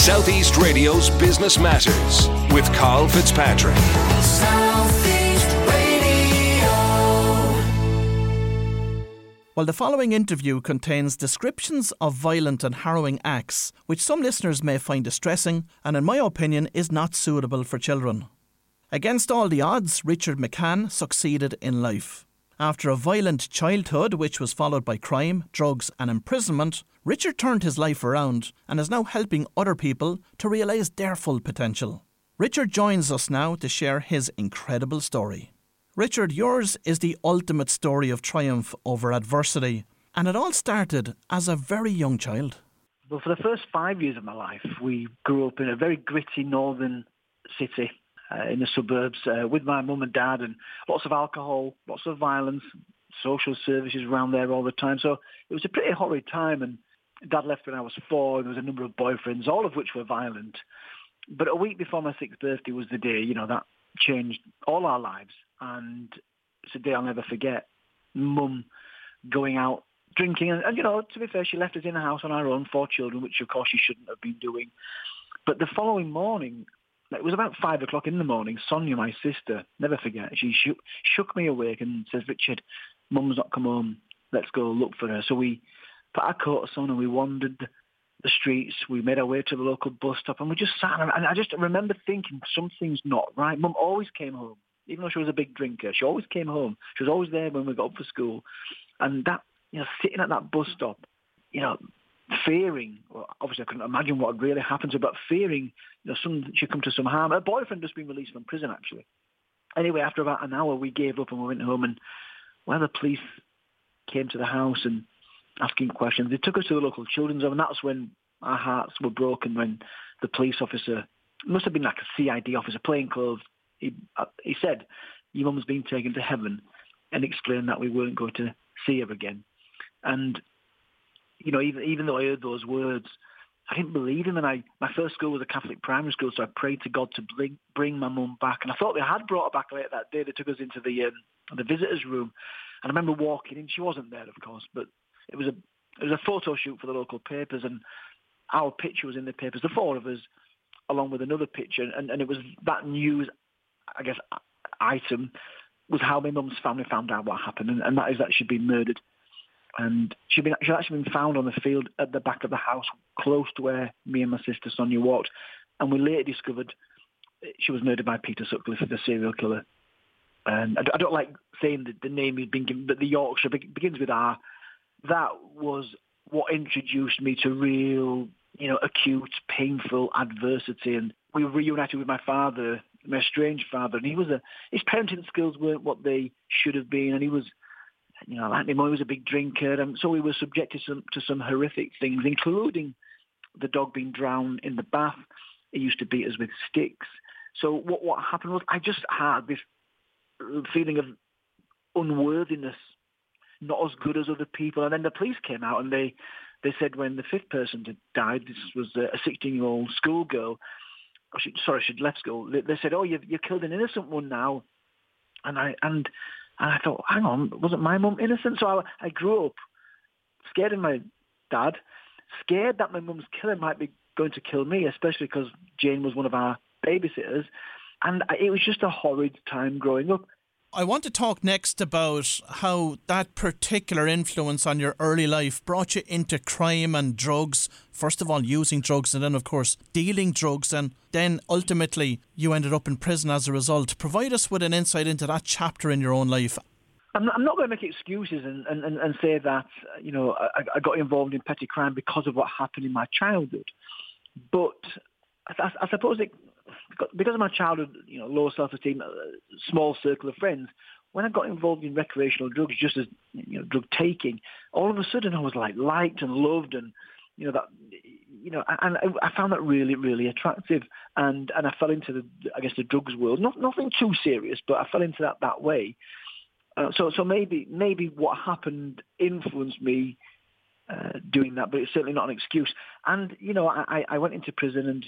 Southeast Radio's Business Matters with Carl Fitzpatrick. Southeast Radio. Well, the following interview contains descriptions of violent and harrowing acts, which some listeners may find distressing and, in my opinion, is not suitable for children. Against all the odds, Richard McCann succeeded in life. After a violent childhood, which was followed by crime, drugs and imprisonment, Richard turned his life around and is now helping other people to realise their full potential. Richard joins us now to share his incredible story. Richard, yours is the ultimate story of triumph over adversity, and it all started as a very young child. Well, for the first 5 years of my life, we grew up in a very gritty northern city. In the suburbs with my mum and dad, and lots of alcohol, lots of violence, social services around there all the time. So it was a pretty horrid time, and Dad left when I was 4, and there was a number of boyfriends, all of which were violent. But a week before my 6th birthday was the day, you know, that changed all our lives, and it's a day I'll never forget. Mum going out drinking, and you know, to be fair, she left us in the house on our own, 4 children, which of course she shouldn't have been doing. But the following morning, it was about 5 o'clock in the morning. Sonia, my sister, never forget, she shook me awake and says, "Richard, Mum's not come home. Let's go look for her." So we put our coats on and we wandered the streets. We made our way to the local bus stop and we just sat there. And I just remember thinking, something's not right. Mum always came home. Even though she was a big drinker, she always came home. She was always there when we got up for school. And that, you know, sitting at that bus stop, you know, fearing, well, obviously I couldn't imagine what had really happened to her, but fearing, you know, she'd come to some harm. Her boyfriend had just been released from prison, actually. Anyway, after about an hour, we gave up and we went home, and well, the police came to the house and asking questions. They took us to the local children's home, and that's when our hearts were broken, when the police officer, must have been like a CID officer, plainclothes, he said, "Your mum's been taken to heaven," and explained that we weren't going to see her again. And you know, even though I heard those words, I didn't believe him. And my first school was a Catholic primary school, so I prayed to God to bring my mum back. And I thought they had brought her back later that day. They took us into the visitor's room. And I remember walking in. She wasn't there, of course, but it was a photo shoot for the local papers. And our picture was in the papers, the 4 of us, along with another picture. And it was that news, I guess, item was how my mum's family found out what happened. And that is that she'd been murdered. And she'd actually been found on the field at the back of the house, close to where me and my sister Sonia walked. And we later discovered she was murdered by Peter Sutcliffe, the serial killer. And I don't like saying the name he'd been given, but the Yorkshire begins with R. That was what introduced me to real, you know, acute, painful adversity. And we were reunited with my father, my estranged father, and his parenting skills weren't what they should have been, and he was, you know, like my mum, was a big drinker, and so we were subjected to some horrific things, including the dog being drowned in the bath. He used to beat us with sticks. So what happened was I just had this feeling of unworthiness, not as good as other people. And then the police came out and they said when the 5th person had died, this was a 16-year-old schoolgirl. She'd left school. They said, "Oh, you've killed an innocent one now," And I thought, hang on, wasn't my mum innocent? So I grew up scared of my dad, scared that my mum's killer might be going to kill me, especially because Jane was one of our babysitters. And it was just a horrid time growing up. I want to talk next about how that particular influence on your early life brought you into crime and drugs. First of all, using drugs, and then, of course, dealing drugs. And then, ultimately, you ended up in prison as a result. Provide us with an insight into that chapter in your own life. I'm not going to make excuses and say that, you know, I got involved in petty crime because of what happened in my childhood. But I suppose it... because of my childhood, you know, low self-esteem, small circle of friends, when I got involved in recreational drugs, just as, you know, drug taking, all of a sudden I was like liked and loved, and you know that, you know, and I found that really, really attractive, and I fell into the, I guess, the drugs world. Nothing too serious, but I fell into that way. So maybe what happened influenced me doing that, but it's certainly not an excuse. And you know, I went into prison and.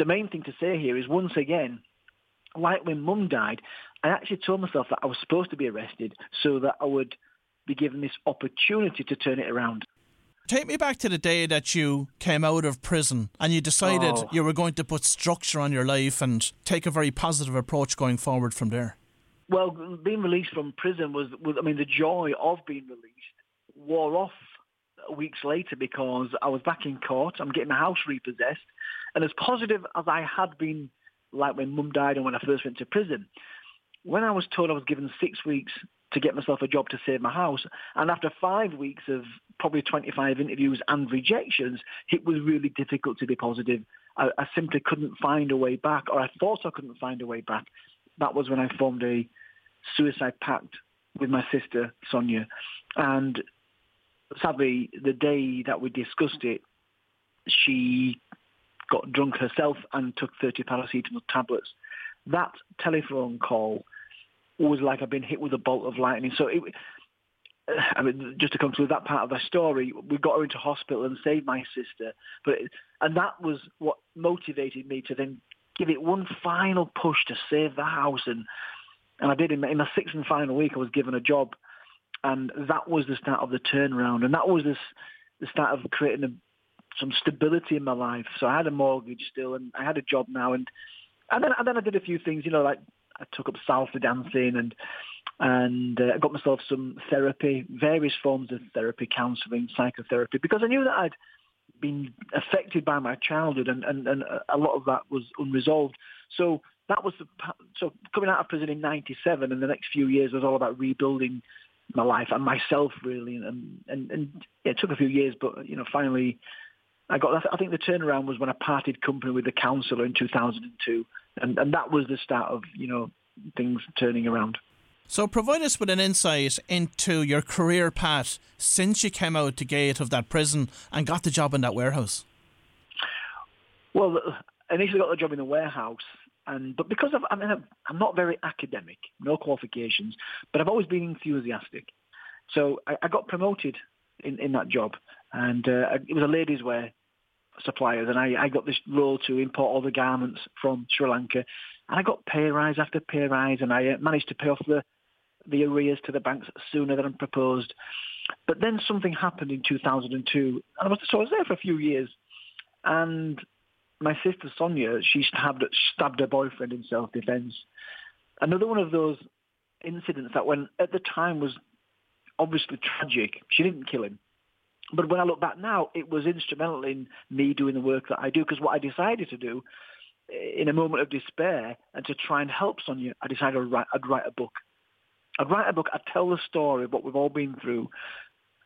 The main thing to say here is, once again, like when Mum died, I actually told myself that I was supposed to be arrested so that I would be given this opportunity to turn it around. Take me back to the day that you came out of prison and you decided you were going to put structure on your life and take a very positive approach going forward from there. Well, being released from prison was I mean, the joy of being released wore off weeks later because I was back in court. I'm getting my house repossessed. And as positive as I had been, like when Mum died and when I first went to prison, when I was told I was given 6 weeks to get myself a job to save my house, and after 5 weeks of probably 25 interviews and rejections, it was really difficult to be positive. I simply couldn't find a way back, or I thought I couldn't find a way back. That was when I formed a suicide pact with my sister, Sonia. And sadly, the day that we discussed it, she got drunk herself and took 30 paracetamol tablets. That telephone call was like I've been hit with a bolt of lightning. So, just to conclude that part of the story, we got her into hospital and saved my sister. And that was what motivated me to then give it one final push to save the house. And I did. In my sixth and final week, I was given a job. And that was the start of the turnaround. And that was the start of creating some stability in my life. So I had a mortgage still, and I had a job now. And then I did a few things, like I took up salsa dancing and I got myself some therapy, various forms of therapy, counselling, psychotherapy, because I knew that I'd been affected by my childhood and a lot of that was unresolved. So that was so coming out of prison in 97, and the next few years was all about rebuilding my life and myself, really. And yeah, it took a few years, but finally I think the turnaround was when I parted company with the counsellor in 2002, and that was the start of things turning around. So provide us with an insight into your career path since you came out the gate of that prison and got the job in that warehouse. Well, I initially got the job in the warehouse, but because I'm not very academic, no qualifications, but I've always been enthusiastic. So I got promoted in that job, and it was a ladies' wear suppliers, and I got this role to import all the garments from Sri Lanka, and I got pay rise after pay rise, and I managed to pay off the arrears to the banks sooner than proposed. But then something happened in 2002, and I was there for a few years, and my sister Sonia, she stabbed her boyfriend in self-defense. Another one of those incidents that, when at the time, was obviously tragic. She didn't kill him. But when I look back now, it was instrumental in me doing the work that I do, because what I decided to do in a moment of despair and to try and help Sonia, I decided I'd write a book. I'd tell the story of what we've all been through.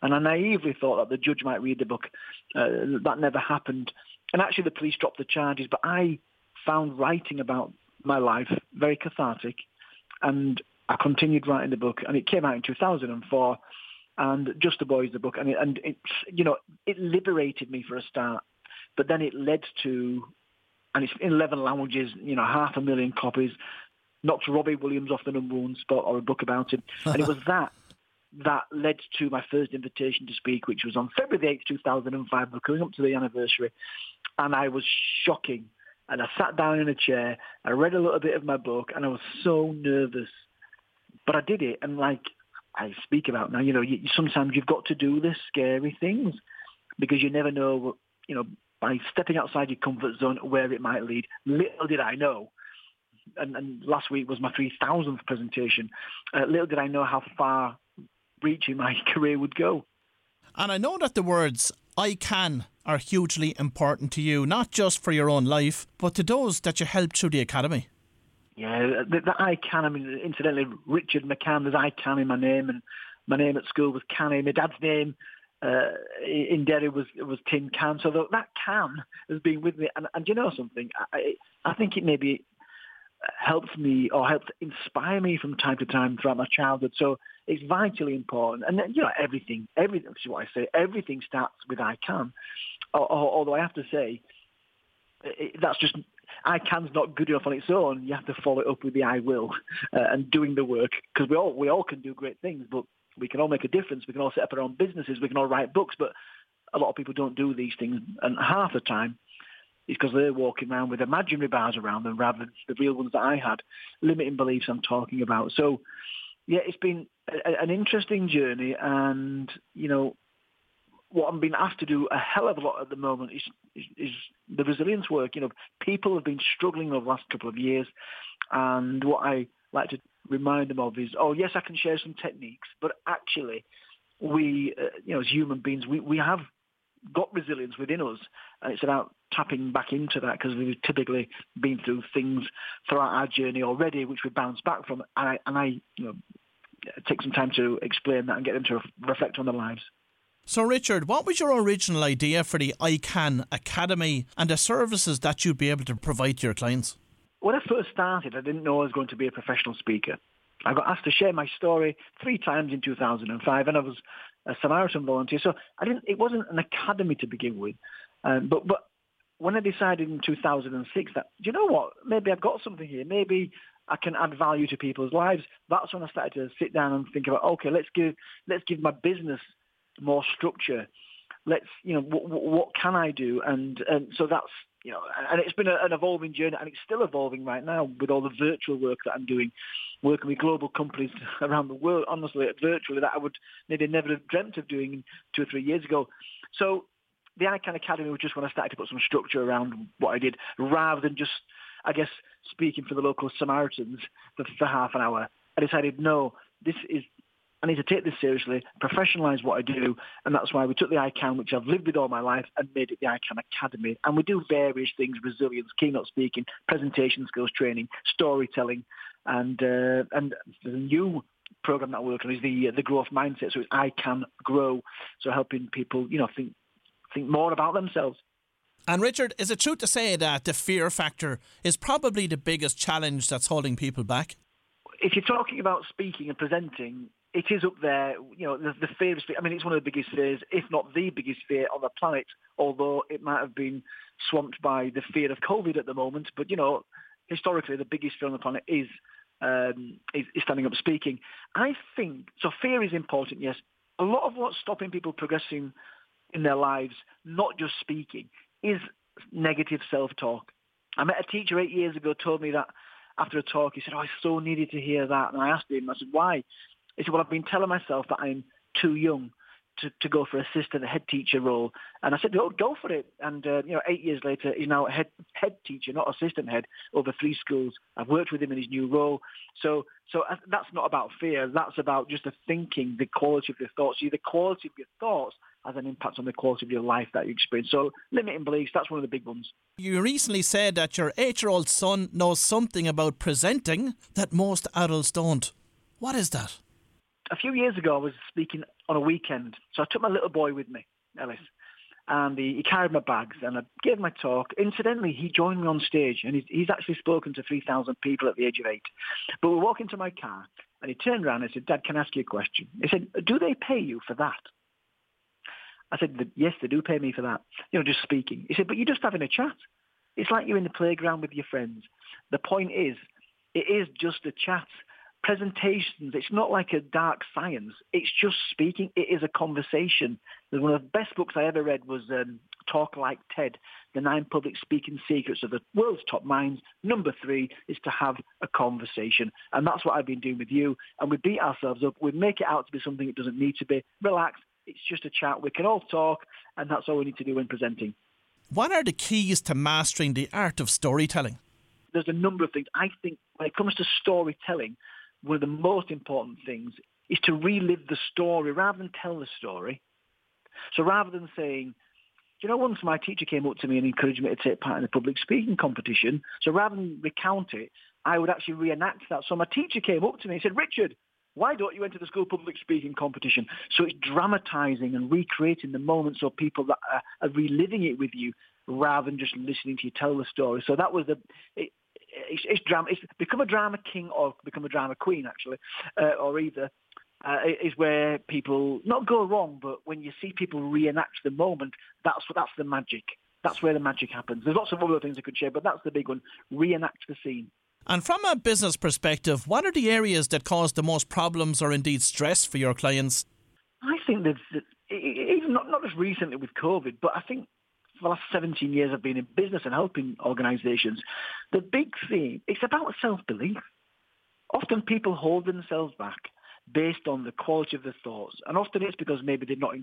And I naively thought that the judge might read the book. That never happened. And actually, the police dropped the charges. But I found writing about my life very cathartic. And I continued writing the book. And it came out in 2004. And Just the Boy is the book. It liberated me for a start. But then it led to, and it's in 11 languages, 500,000 copies, knocked Robbie Williams off the #1 spot, or a book about him. And it was that led to my first invitation to speak, which was on February 8th, 2005. We're coming up to the anniversary. And I was shocking. And I sat down in a chair. I read a little bit of my book, and I was so nervous. But I did it. And like I speak about now, sometimes you've got to do the scary things, because you never know, by stepping outside your comfort zone, where it might lead. Little did I know, and last week was my 3,000th presentation, little did I know how far reaching my career would go. And I know that the words "I can" are hugely important to you, not just for your own life, but to those that you helped through the academy. Yeah, the I CAN, incidentally, Richard McCann, there's I CAN in my name, and my name at school was Canny. My dad's name in Derry was Tin Can. So that CAN has been with me. And you know something? I think it maybe helped me, or helped inspire me from time to time throughout my childhood. So it's vitally important. And then, everything, which is what I say, everything starts with I CAN. Although I have to say, that's just... I can's not good enough on its own. You have to follow it up with the I will and doing the work, because we all can do great things, but we can all make a difference. We can all set up our own businesses. We can all write books, but a lot of people don't do these things. And half the time it's because they're walking around with imaginary bars around them rather than the real ones that I had, limiting beliefs I'm talking about. So, yeah, it's been an interesting journey. And, what I'm being asked to do a hell of a lot at the moment is the resilience work. You know, people have been struggling over the last couple of years, and what I like to remind them of is, oh, yes, I can share some techniques, but actually we, you know, as human beings, we have got resilience within us, and it's about tapping back into that, because we've typically been through things throughout our journey already which we bounce back from, and I you know, take some time to explain that and get them to reflect on their lives. So Richard, what was your original idea for the I CAN Academy and the services that you'd be able to provide to your clients? When I first started, I didn't know I was going to be a professional speaker. I got asked to share my story 3 times in 2005, and I was a Samaritan volunteer, so I didn't. It wasn't an academy to begin with. But when I decided in 2006 that, do you know what, maybe I've got something here, maybe I can add value to people's lives, that's when I started to sit down and think about, okay, let's give my business more structure. Let's, you know, what can I do? And so that's, you know, and it's been an evolving journey, and it's still evolving right now with all the virtual work that I'm doing, working with global companies around the world, honestly, virtually, that I would maybe never have dreamt of doing 2 or 3 years ago. So the ICANN Academy was just when I started to put some structure around what I did, rather than just, I guess, speaking for the local Samaritans for half an hour. I decided, no, I need to take this seriously, professionalise what I do, and that's why we took the ICANN, which I've lived with all my life, and made it the ICANN Academy. And we do various things: resilience, keynote speaking, presentation skills training, storytelling, and the new programme that I work on is the growth mindset. So it's I CAN Grow, so helping people, you know, think more about themselves. And Richard, is it true to say that the fear factor is probably the biggest challenge that's holding people back? If you're talking about speaking and presenting, it is up there, you know, the fear of speaking. I mean, it's one of the biggest fears, if not the biggest fear on the planet, although it might have been swamped by the fear of COVID at the moment. But, you know, historically, the biggest fear on the planet is standing up speaking. I think, so fear is important, yes. A lot of what's stopping people progressing in their lives, not just speaking, is negative self-talk. I met a teacher 8 years ago, told me that after a talk, he said, oh, I so needed to hear that. And I asked him, I said, why? He said, well, I've been telling myself that I'm too young to go for assistant head teacher role. And I said, oh, go for it. And, you know, 8 years later, he's now a head teacher, not assistant head, over 3 schools. I've worked with him in his new role. So that's not about fear. That's about just the thinking, the quality of your thoughts. The quality of your thoughts has an impact on the quality of your life that you experience. So limiting beliefs, that's one of the big ones. You recently said that your 8-year-old son knows something about presenting that most adults don't. What is that? A few years ago, I was speaking on a weekend, so I took my little boy with me, Ellis, and he carried my bags, and I gave my talk. Incidentally, he joined me on stage, and he's actually spoken to 3,000 people at the age of 8. But we walked into my car, and he turned around and said, Dad, can I ask you a question? He said, do they pay you for that? I said, yes, they do pay me for that, you know, just speaking. He said, but you're just having a chat. It's like you're in the playground with your friends. The point is, it is just a chat. Presentations, it's not like a dark science. It's just speaking. It is a conversation. One of the best books I ever read was Talk Like TED, The 9 Public Speaking Secrets of the World's Top Minds. Number 3 is to have a conversation. And that's what I've been doing with you. And we beat ourselves up. We make it out to be something it doesn't need to be. Relax. It's just a chat. We can all talk. And that's all we need to do when presenting. What are the keys to mastering the art of storytelling? There's a number of things. I think when it comes to storytelling, one of the most important things is to relive the story rather than tell the story. So rather than saying, you know, once my teacher came up to me and encouraged me to take part in a public speaking competition, so rather than recount it, I would actually reenact that. So my teacher came up to me and said, Richard, why don't you enter the school public speaking competition? So it's dramatising and recreating the moment so people that are reliving it with you rather than just listening to you tell the story. So that was It's drama. It's become a drama king or become a drama queen, actually, or either, is where people not go wrong, but when you see people reenact the moment, that's the magic. That's where the magic happens. There's lots of other things I could share, but that's the big one. Reenact the scene. And from a business perspective, what are the areas that cause the most problems or indeed stress for your clients? I think that even not just recently with COVID, but I think for the last 17 years I've been in business and helping organisations, the big theme, it's about self-belief. Often people hold themselves back. based on the quality of the thoughts. And often it's because maybe they're not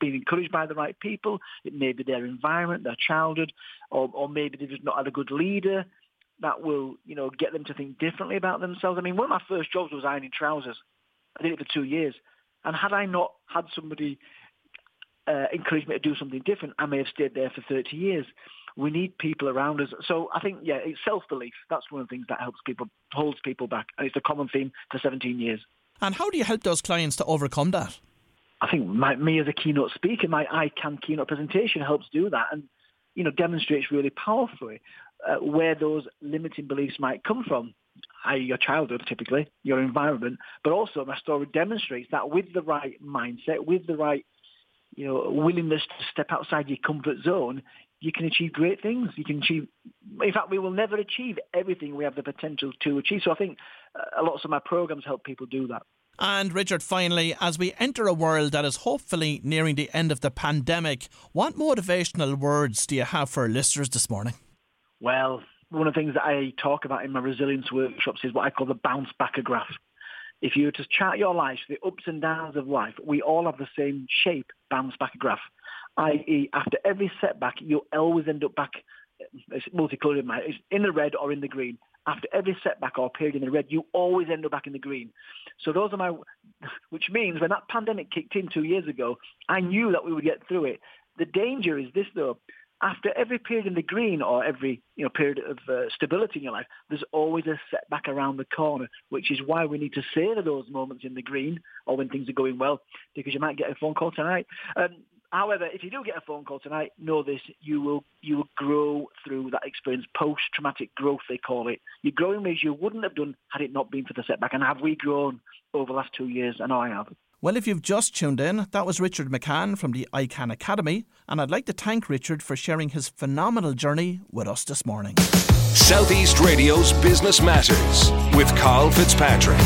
being encouraged by the right people. It may be their environment, their childhood, or maybe they've just not had a good leader that will, you know, get them to think differently about themselves. I mean, one of my first jobs was ironing trousers. I did it for 2 years. And had I not had somebody encourage me to do something different, I may have stayed there for 30 years. We need people around us. So I think, yeah, it's self-belief. That's one of the things that helps people, holds people back. And it's a common theme for 17 years. And how do you help those clients to overcome that? I think me as a keynote speaker, my I CAN keynote presentation helps do that and, you know, demonstrates really powerfully where those limiting beliefs might come from, i.e. your childhood, typically, your environment. But also my story demonstrates that with the right mindset, with the right, you know, willingness to step outside your comfort zone, you can achieve great things. You can achieve, in fact, we will never achieve everything we have the potential to achieve. So I think lots of my programs help people do that. And Richard, finally, as we enter a world that is hopefully nearing the end of the pandemic, what motivational words do you have for our listeners this morning? Well, one of the things that I talk about in my resilience workshops is what I call the bounce backer graph. If you were to chart your life, the ups and downs of life, we all have the same shape, bounce back graph, i.e. after every setback, you'll always end up back, it's multicoloured, it's in the red or in the green. After every setback or period in the red, you always end up back in the green. So those are my, which means when that pandemic kicked in 2 years ago, I knew that we would get through it. The danger is this though, after every period in the green or every period of stability in your life, there's always a setback around the corner, which is why we need to savor those moments in the green or when things are going well, because you might get a phone call tonight. However, if you do get a phone call tonight, know this, you will grow through that experience, post-traumatic growth, they call it. You're growing ways you wouldn't have done had it not been for the setback. And have we grown over the last 2 years? I know I have. Well, if you've just tuned in, that was Richard McCann from the I CAN Academy, and I'd like to thank Richard for sharing his phenomenal journey with us this morning. Southeast Radio's Business Matters with Carl Fitzpatrick.